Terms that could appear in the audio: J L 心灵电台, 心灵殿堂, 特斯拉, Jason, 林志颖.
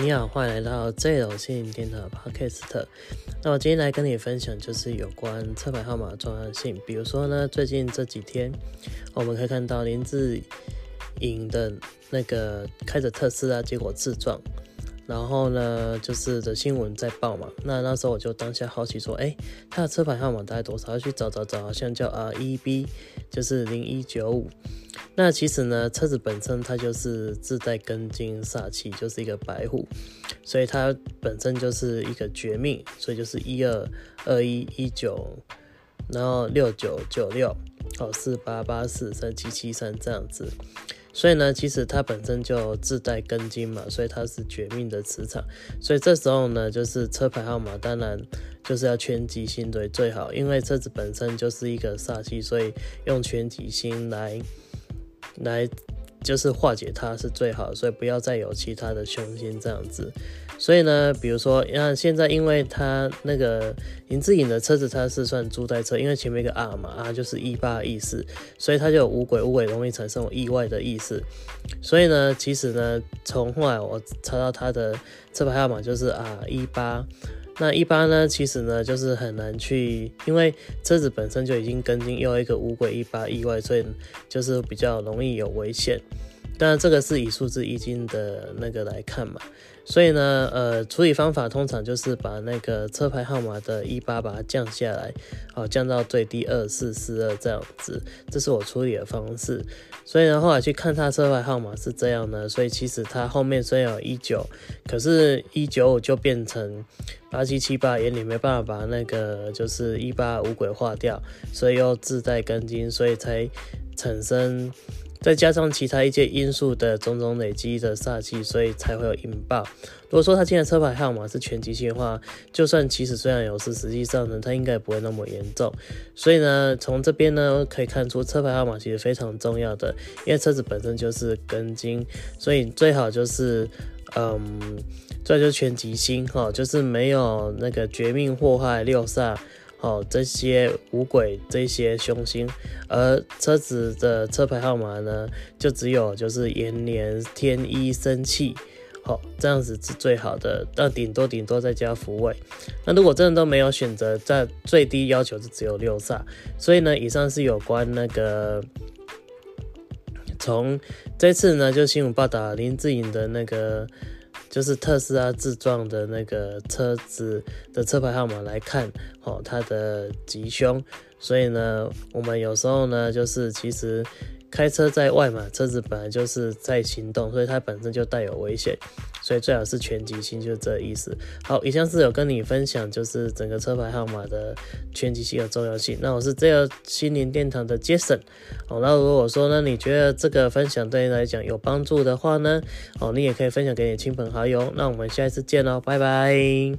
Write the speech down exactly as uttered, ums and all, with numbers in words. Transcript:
你好，欢迎来到 J L 心灵电台 Podcast。 那我今天来跟你分享就是有关车牌号码重要性。比如说呢，最近这几天我们可以看到林志颖的那个开着特斯拉结果自撞，然后呢就是的新闻在报嘛。那那时候我就当下好奇说，哎，他的车牌号码大概多少？要去找找找，好像叫 R E B， 就是零一九五。那其实呢，车子本身它就是自带根茎煞气，就是一个白虎，所以它本身就是一个绝命，所以就是一二二一一九，然后六九九六，哦，四八八四三七七三这样子。所以呢，其实它本身就自带根茎嘛，所以它是绝命的磁场。所以这时候呢，就是车牌号码当然就是要全吉星对最好，因为车子本身就是一个煞气，所以用全吉星来。来就是化解它是最好的，所以不要再有其他的凶星这样子。所以呢，比如说现在因为它那个林志颖的车子它是算租贷车，因为前面一个 R 嘛， R 就是一八一四，所以它就有五鬼，五鬼容易产生意外的意思。所以呢，其实呢，从后来我查到它的车牌号码就是 R 一八。那一八呢，其实呢就是很难去，因为车子本身就已经跟进又一个无轨一八意外，所以就是比较容易有危险。当然这个是以数字易经的那个来看嘛，所以呢呃处理方法通常就是把那个车牌号码的一八把它降下来，好，降到最低二四四二这样子，这是我处理的方式。所以呢后来去看他车牌号码是这样呢，所以其实他后面虽然有一九，可是一九五就变成八七七八，也你没办法把那个就是一八五鬼化掉，所以又自带根筋，所以才产生再加上其他一些因素的种种累积的煞气，所以才会有引爆。如果说他今天的车牌号码是全吉星的话，就算其实虽然有事，实际上呢，他应该也不会那么严重。所以呢，从这边呢可以看出，车牌号码其实非常重要的，因为车子本身就是根金，所以最好就是，嗯，最好就是全吉星哈，就是没有那个绝命祸害六煞。好、哦，这些五鬼这些凶星，而车子的车牌号码呢，就只有就是延年天一生气，好、哦，这样子是最好的。那顶多顶多再加福位。那如果真的都没有选择，在最低要求是只有六煞。所以呢，以上是有关那个从这次呢，就新闻报道林志颖的那个。就是特斯拉自撞的那个车子的车牌号码来看，哦，它的吉凶。所以呢，我们有时候呢，就是其实开车在外嘛，车子本来就是在行动，所以它本身就带有危险，所以最好是全吉星，就是这个意思。好，以上是有跟你分享，就是整个车牌号码的全吉星的重要性。那我是这个心灵殿堂的 Jason。哦，那如果说呢，你觉得这个分享对你来讲有帮助的话呢，哦，你也可以分享给你亲朋好友。那我们下一次见喽，拜拜。